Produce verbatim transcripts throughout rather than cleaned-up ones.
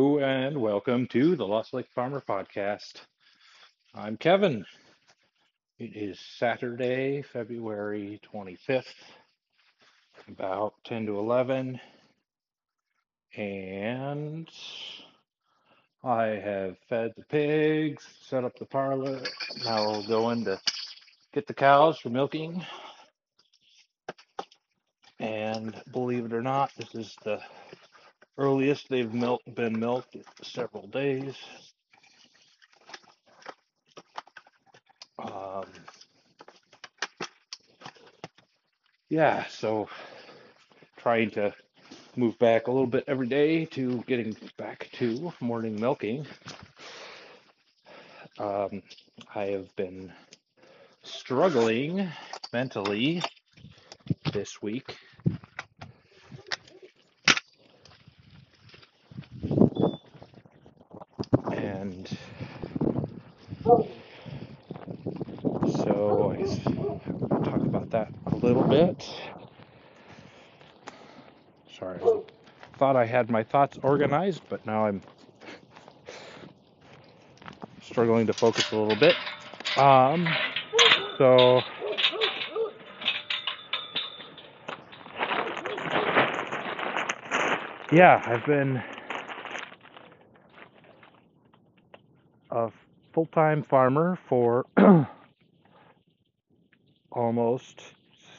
Hello and welcome to the Lost Lake Farmer Podcast. I'm Kevin. It is Saturday, February twenty-fifth, about ten to eleven, and I have fed the pigs, set up the parlor. Now we'll go in to get the cows for milking, and believe it or not, this is the earliest they've milk, been milked in several days. Um, yeah, so trying to move back a little bit every day to getting back to morning milking. Um, I have been struggling mentally this week. And so I'll talk about that a little bit. Sorry, I thought I had my thoughts organized, but now I'm struggling to focus a little bit. Um, so yeah, I've been a full-time farmer for almost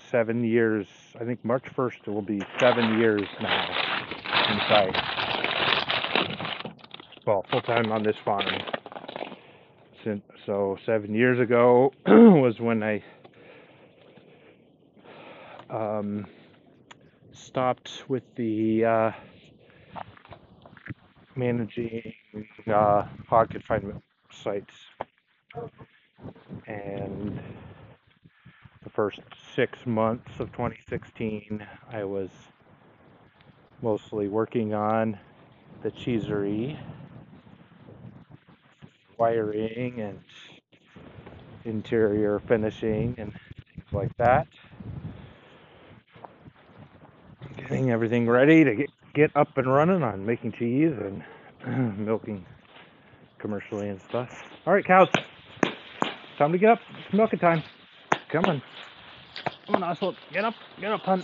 seven years. I think March first it will be seven years now since I, well, full-time on this farm. Since, so seven years ago was when I um, stopped with the uh, managing uh, hog confinement sites, and the first six months of twenty sixteen I was mostly working on the cheesery, wiring and interior finishing and things like that, getting everything ready to get, get up and running on making cheese and milking commercially and stuff. All right, cows, time to get up. It's milking time. Come on. Come on, Oswald. Get up. Get up, hun.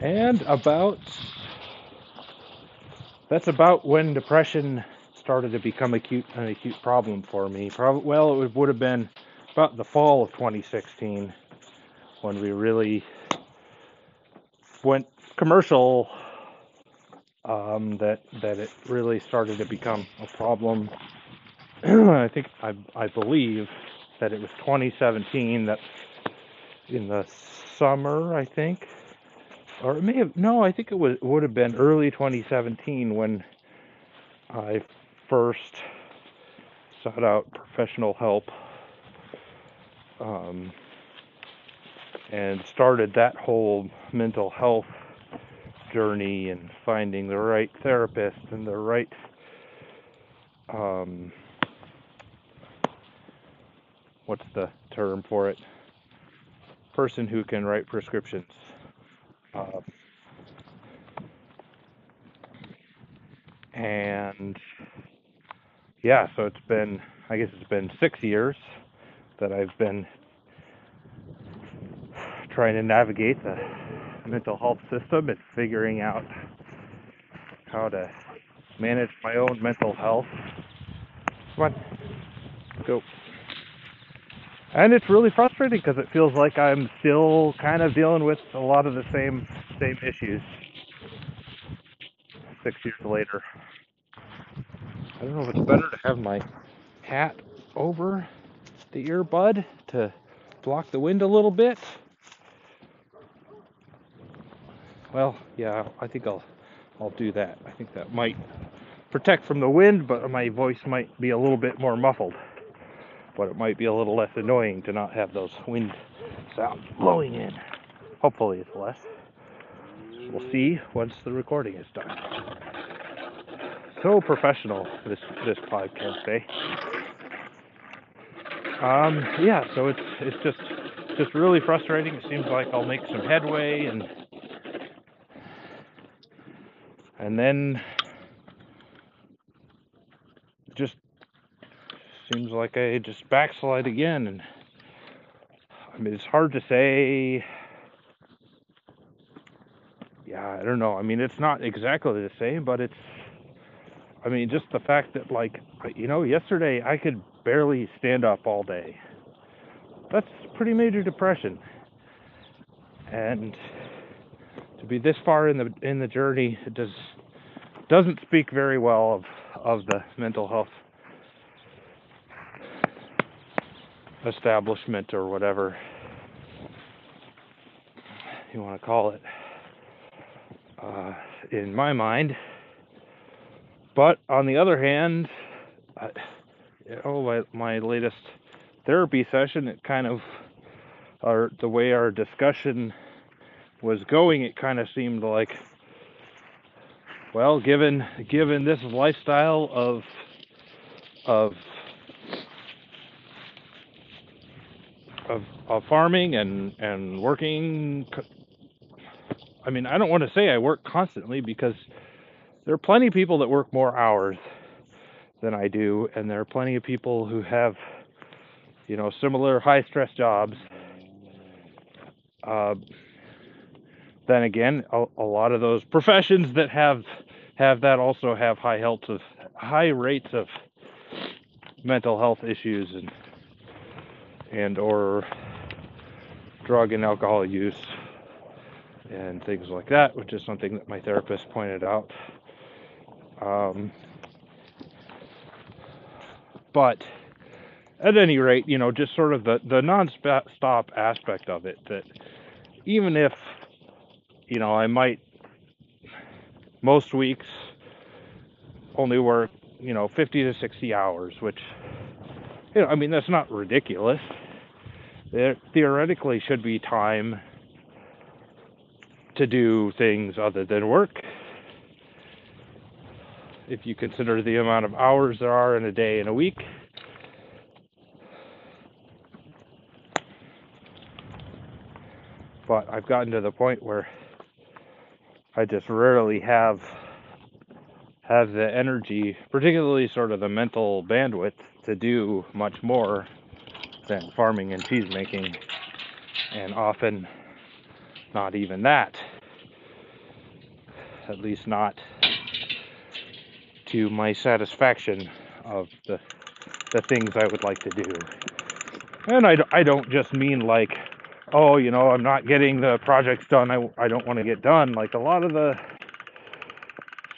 And about, that's about when depression started to become acute, an acute problem for me. Probably, well, it would have been about the fall of twenty sixteen when we really went commercial, um, that that it really started to become a problem. I think I I believe that it was twenty seventeen, that in the summer, I think, or it may have no, I think it was would have been early twenty seventeen when I first sought out professional help, um, and started that whole mental health journey and finding the right therapist and the right um what's the term for it person who can write prescriptions, uh, and yeah so it's been I guess it's been six years that I've been trying to navigate the mental health system and figuring out how to manage my own mental health. Come on, go. And it's really frustrating because it feels like I'm still kind of dealing with a lot of the same same issues six years later. I don't know if it's better to have my hat over the earbud to block the wind a little bit. Well, yeah, I think I'll I'll do that. I think that might protect from the wind, but my voice might be a little bit more muffled. But it might be a little less annoying to not have those wind sounds blowing in. Hopefully it's less. We'll see once the recording is done. So professional, this, this podcast, eh? Um, yeah, so it's it's just just really frustrating. It seems like I'll make some headway, and and then just seems like I just backslide again. And I mean, it's hard to say. Yeah, I don't know. I mean, it's not exactly the same, but it's, I mean, just the fact that, like, you know, yesterday I could barely stand up all day. That's pretty major depression. And to be this far in the in the journey, it does doesn't speak very well of of the mental health establishment or whatever you want to call it, uh, in my mind. But on the other hand, I, you know, my, my latest therapy session, it kind of, or the way our discussion was going, it kind of seemed like, well, given given this lifestyle of of of, of farming and and working, I mean, I don't want to say I work constantly, because there are plenty of people that work more hours than I do, and there are plenty of people who have, you know, similar high-stress jobs. Uh, then again, a, a lot of those professions that have have that also have high health of high rates of mental health issues and and or drug and alcohol use and things like that, which is something that my therapist pointed out. Um, but at any rate, you know, just sort of the, the non-stop aspect of it, that even if, you know, I might most weeks only work, you know, fifty to sixty hours, which, you know, I mean, that's not ridiculous. There theoretically should be time to do things other than work, if you consider the amount of hours there are in a day and a week. But I've gotten to the point where I just rarely have have the energy, particularly sort of the mental bandwidth, to do much more than farming and cheese making, and often not even that, at least not to my satisfaction of the the things I would like to do. And I, I don't just mean like, oh, you know, I'm not getting the projects done I, I don't want to get done. Like, a lot of the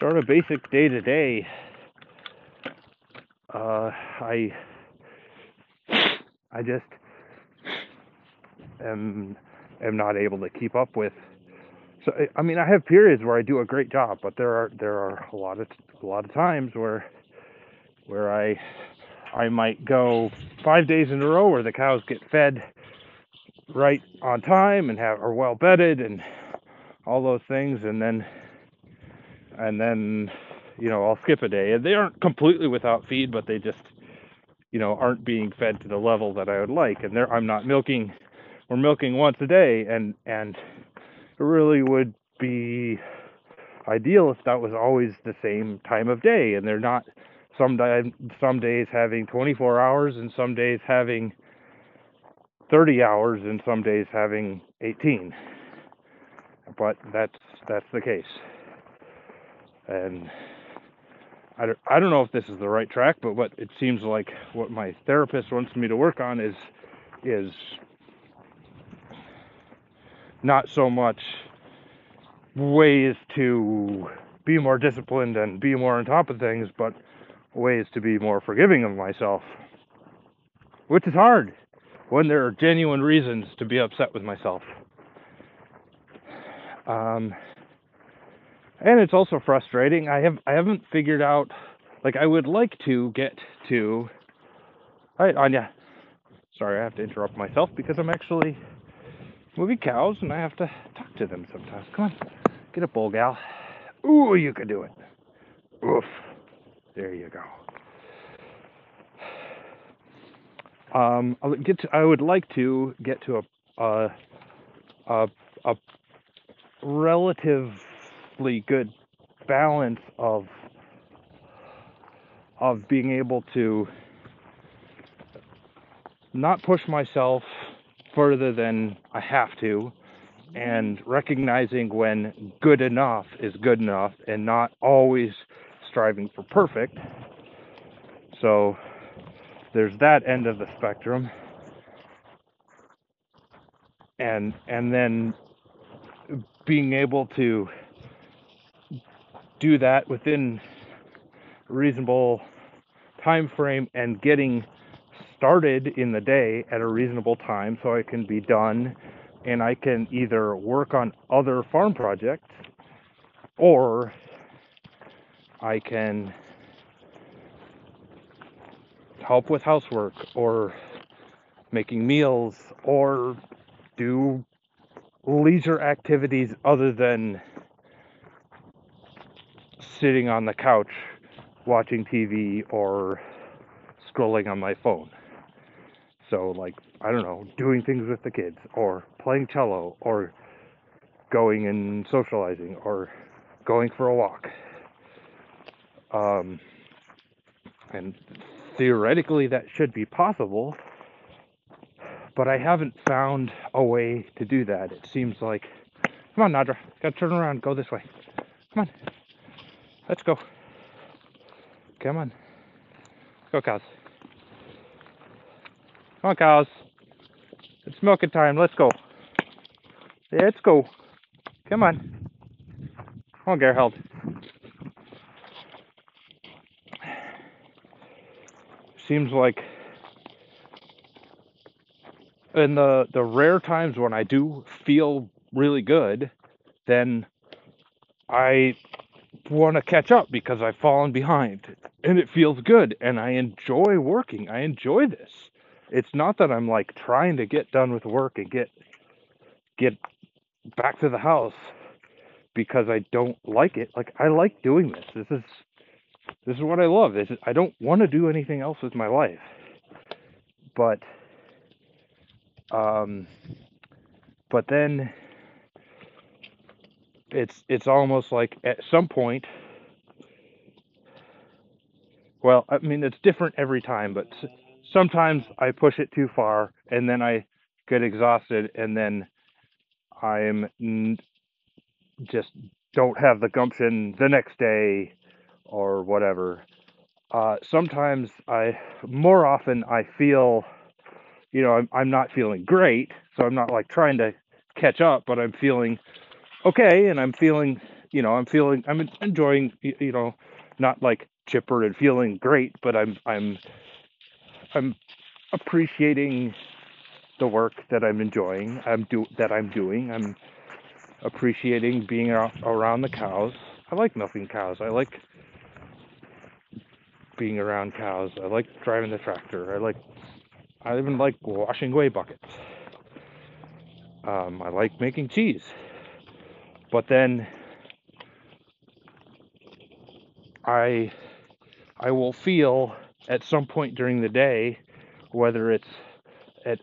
sort of basic day-to-day, uh, I, I just am... am not able to keep up with. So I mean, I have periods where I do a great job, but there are there are a lot of a lot of times where where I I might go five days in a row where the cows get fed right on time and have are well bedded and all those things, and then and then you know, I'll skip a day, and they aren't completely without feed, but they just, you know, aren't being fed to the level that I would like, and there I'm not milking. We're milking once a day, and and it really would be ideal if that was always the same time of day, and they're not some di- some days having twenty-four hours, and some days having thirty hours, and some days having eighteen. But that's that's the case. And I don't, I don't know if this is the right track, but what it seems like what my therapist wants me to work on is is not so much ways to be more disciplined and be more on top of things, but ways to be more forgiving of myself, which is hard when there are genuine reasons to be upset with myself. Um, and it's also frustrating. I have I haven't figured out, like, I would like to get to. All right, Anya. Sorry, I have to interrupt myself because I'm actually movie cows, and I have to talk to them sometimes. Come on, get up, old gal. Ooh, you can do it. Oof. There you go. Um, I'll get to, I would like to get to a a a, a relatively good balance of of being able to not push myself further than I have to, and recognizing when good enough is good enough and not always striving for perfect. So there's that end of the spectrum. And and then being able to do that within a reasonable time frame and getting started in the day at a reasonable time so I can be done and I can either work on other farm projects or I can help with housework or making meals or do leisure activities other than sitting on the couch watching T V or scrolling on my phone. So, like, I don't know, doing things with the kids or playing cello or going and socializing or going for a walk. Um, and theoretically that should be possible, but I haven't found a way to do that. It seems like, come on, Nadra, gotta turn around, go this way. Come on, let's go. Come on, go cows. Come on, cows. It's milking time, let's go. Let's go. Come on. Come on, Gerhard. Seems like in the, the rare times when I do feel really good, then I want to catch up because I've fallen behind. And it feels good, and I enjoy working. I enjoy this. It's not that I'm, like, trying to get done with work and get get back to the house because I don't like it. Like, I like doing this. This is This is what I love. This is, I don't want to do anything else with my life. But, um, but then it's it's almost like at some point, well, I mean, it's different every time, but sometimes I push it too far and then I get exhausted and then I'm n- just don't have the gumption the next day or whatever. Uh, sometimes I, more often I feel, you know, I'm, I'm not feeling great. So I'm not like trying to catch up, but I'm feeling okay. And I'm feeling, you know, I'm feeling, I'm enjoying, you know, not like chipper and feeling great, but I'm, I'm, I'm appreciating the work that I'm enjoying. I'm do that I'm doing. I'm appreciating being around the cows. I like milking cows. I like being around cows. I like driving the tractor. I like, I even like washing away buckets. Um, I like making cheese. But then I, I will feel at some point during the day, whether it's at,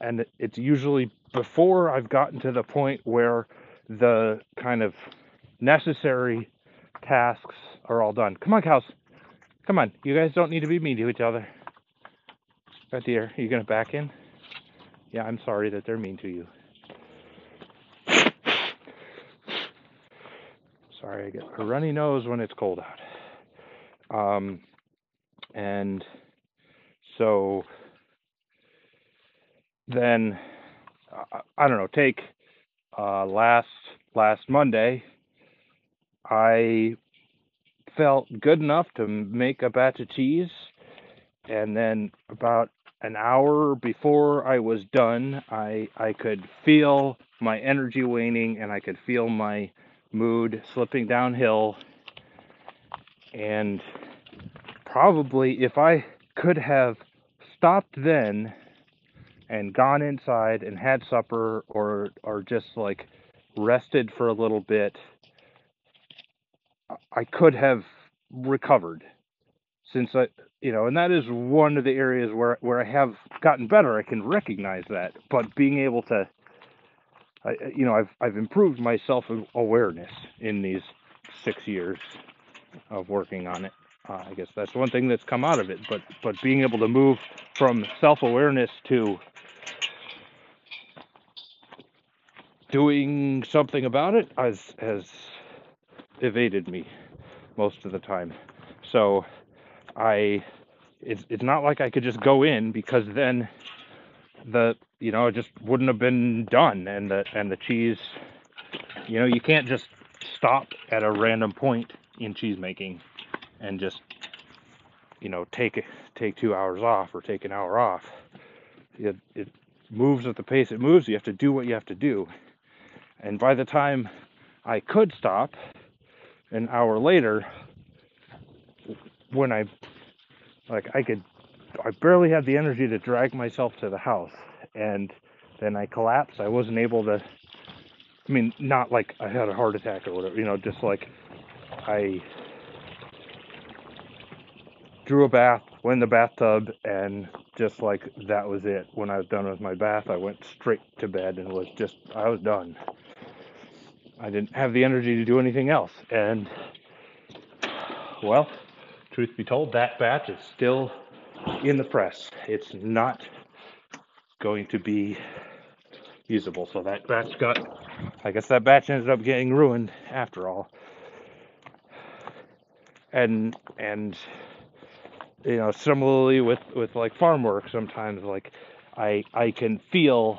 and it's usually before I've gotten to the point where the kind of necessary tasks are all done. Come on, cows. Come on, you guys don't need to be mean to each other. Right there, are you gonna back in? Yeah, I'm sorry that they're mean to you. Sorry, I get a runny nose when it's cold out. Um, and so then, I, I don't know, take uh, last last Monday, I felt good enough to make a batch of cheese, and then about an hour before I was done, I I could feel my energy waning, and I could feel my mood slipping downhill, and probably if I could have stopped then and gone inside and had supper or or just like rested for a little bit, I could have recovered, since I you know, and that is one of the areas where, where I have gotten better. I can recognize that, but being able to, I, you know, I've, I've improved my self-awareness in these six years of working on it. Uh, I guess that's one thing that's come out of it, but, but being able to move from self-awareness to doing something about it has, has evaded me most of the time. So I, it's, it's not like I could just go in, because then the, you know, it just wouldn't have been done. And the, and the cheese, you know, you can't just stop at a random point in cheese making and just, you know, take, take two hours off or take an hour off. It, it moves at the pace it moves. You have to do what you have to do. And by the time I could stop an hour later, when I, like, I could, I barely had the energy to drag myself to the house, and then I collapsed. I wasn't able to, I mean, not like I had a heart attack or whatever, you know, just like I drew a bath, went in the bathtub, and just like that was it. When I was done with my bath, I went straight to bed and was just, I was done. I didn't have the energy to do anything else. And, well, truth be told, that batch is still in the press. It's not going to be usable. So that batch got, I guess that batch ended up getting ruined after all. And, and you know, similarly with, with like farm work, sometimes like I, I can feel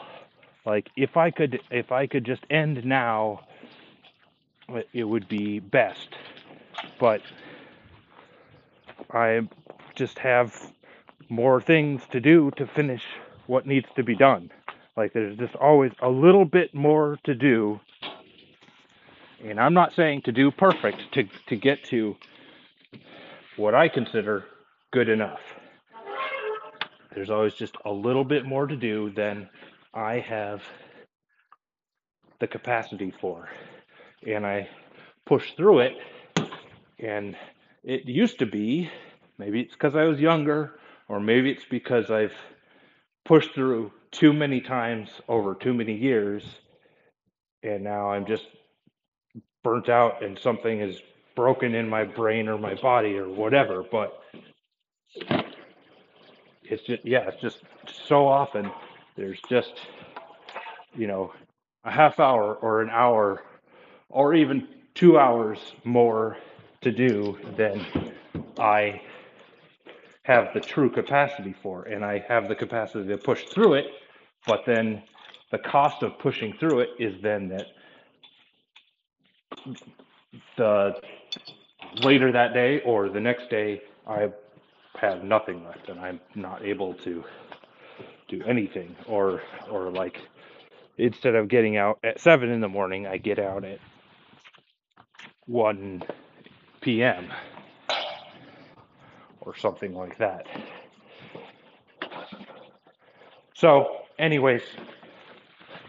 like if I could, if I could just end now, it would be best. But I just have more things to do to finish what needs to be done. Like, there's just always a little bit more to do. And I'm not saying to do perfect, to, to get to what I consider good enough. There's always just a little bit more to do than I have the capacity for. And I push through it, and it used to be, maybe it's because I was younger, or maybe it's because I've pushed through too many times over too many years, and now I'm just burnt out and something is broken in my brain or my body or whatever. But it's just, yeah, it's just so often there's just, you know, a half hour or an hour or even two hours more to do than I have the true capacity for. And I have the capacity to push through it, but then the cost of pushing through it is then that the later that day or the next day, I have nothing left and I'm not able to do anything. Or, or like, instead of getting out at seven in the morning, I get out at one p.m. or something like that. So anyways,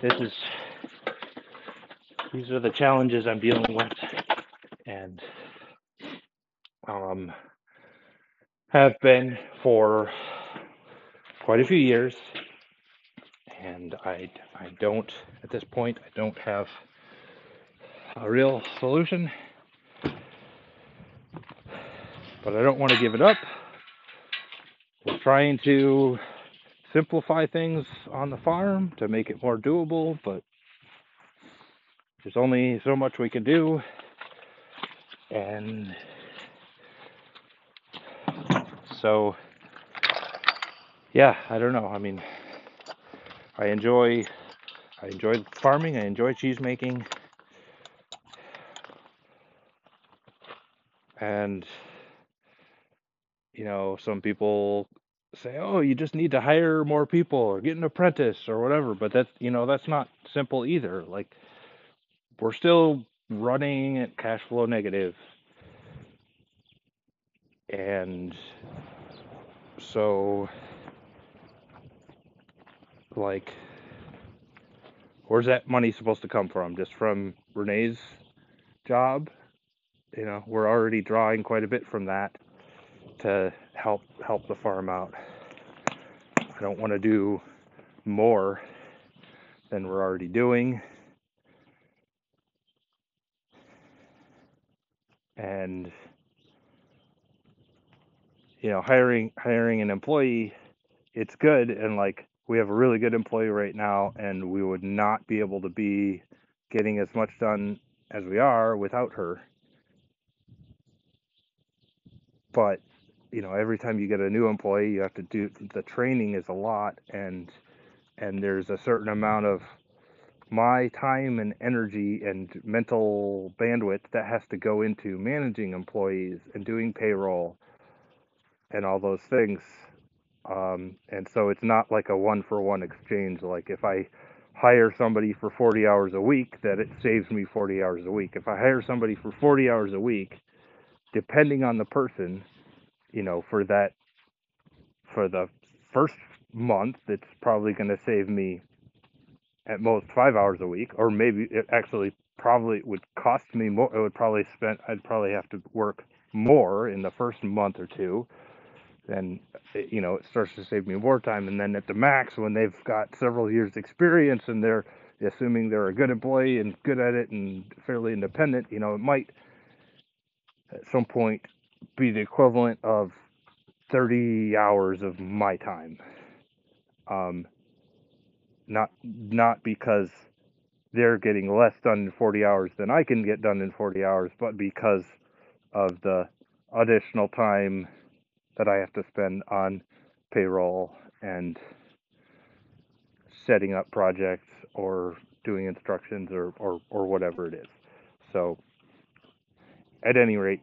this is, these are the challenges I'm dealing with, and um, have been for quite a few years. And I, I don't, at this point, I don't have a real solution. But I don't want to give it up. We're trying to simplify things on the farm to make it more doable, but there's only so much we can do. And so, yeah, I don't know. I mean, I enjoy, I enjoy farming. I enjoy cheese making. And you know, some people say, oh, you just need to hire more people or get an apprentice or whatever. But that's, you know, that's not simple either. Like, we're still running at cash flow negative. And so, like, where's that money supposed to come from? Just from Renee's job? You know, we're already drawing quite a bit from that. to help help the farm out. I don't want to do more than we're already doing. And, you know, hiring hiring an employee, it's good. And like, we have a really good employee right now, and we would not be able to be getting as much done as we are without her. But, you know, every time you get a new employee, you have to do the training is a lot. And, and there's a certain amount of my time and energy and mental bandwidth that has to go into managing employees and doing payroll and all those things. Um, and so it's not like a one-for-one exchange. Like if I hire somebody for forty hours a week, that it saves me forty hours a week. If I hire somebody for forty hours a week, depending on the person, you know, for that, for the first month, it's probably going to save me at most five hours a week, or maybe it actually probably would cost me more. It would probably spend, I'd probably have to work more in the first month or two. Then, you know, it starts to save me more time. And then at the max, when they've got several years experience and they're assuming they're a good employee and good at it and fairly independent, you know, it might at some point be the equivalent of thirty hours of my time. Um, not, not because they're getting less done in forty hours than I can get done in forty hours, but because of the additional time that I have to spend on payroll and setting up projects or doing instructions or, or, or whatever it is. So at any rate,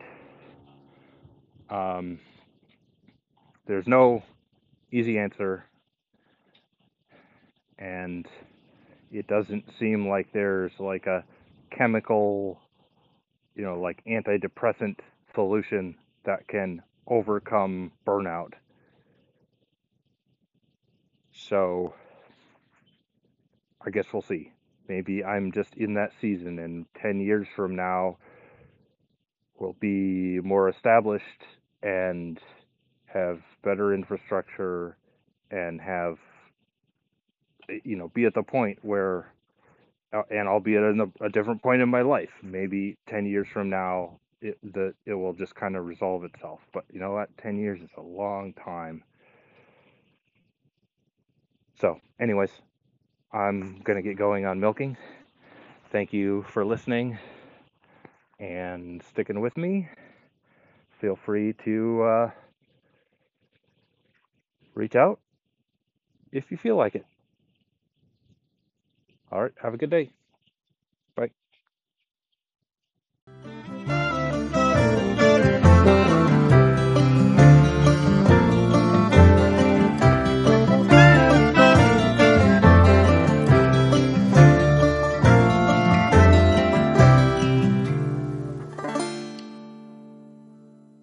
um, there's no easy answer, and it doesn't seem like there's like a chemical, you know, like antidepressant solution that can overcome burnout. So I guess we'll see. Maybe I'm just in that season, and ten years from now we'll be more established and have better infrastructure and have, you know, be at the point where, and I'll be at a, a different point in my life. Maybe ten years from now, It, the, it will just kind of resolve itself. But you know what? ten years is a long time. So anyways, I'm going to get going on milking. Thank you for listening and sticking with me. Feel free to uh, reach out if you feel like it. All right. Have a good day.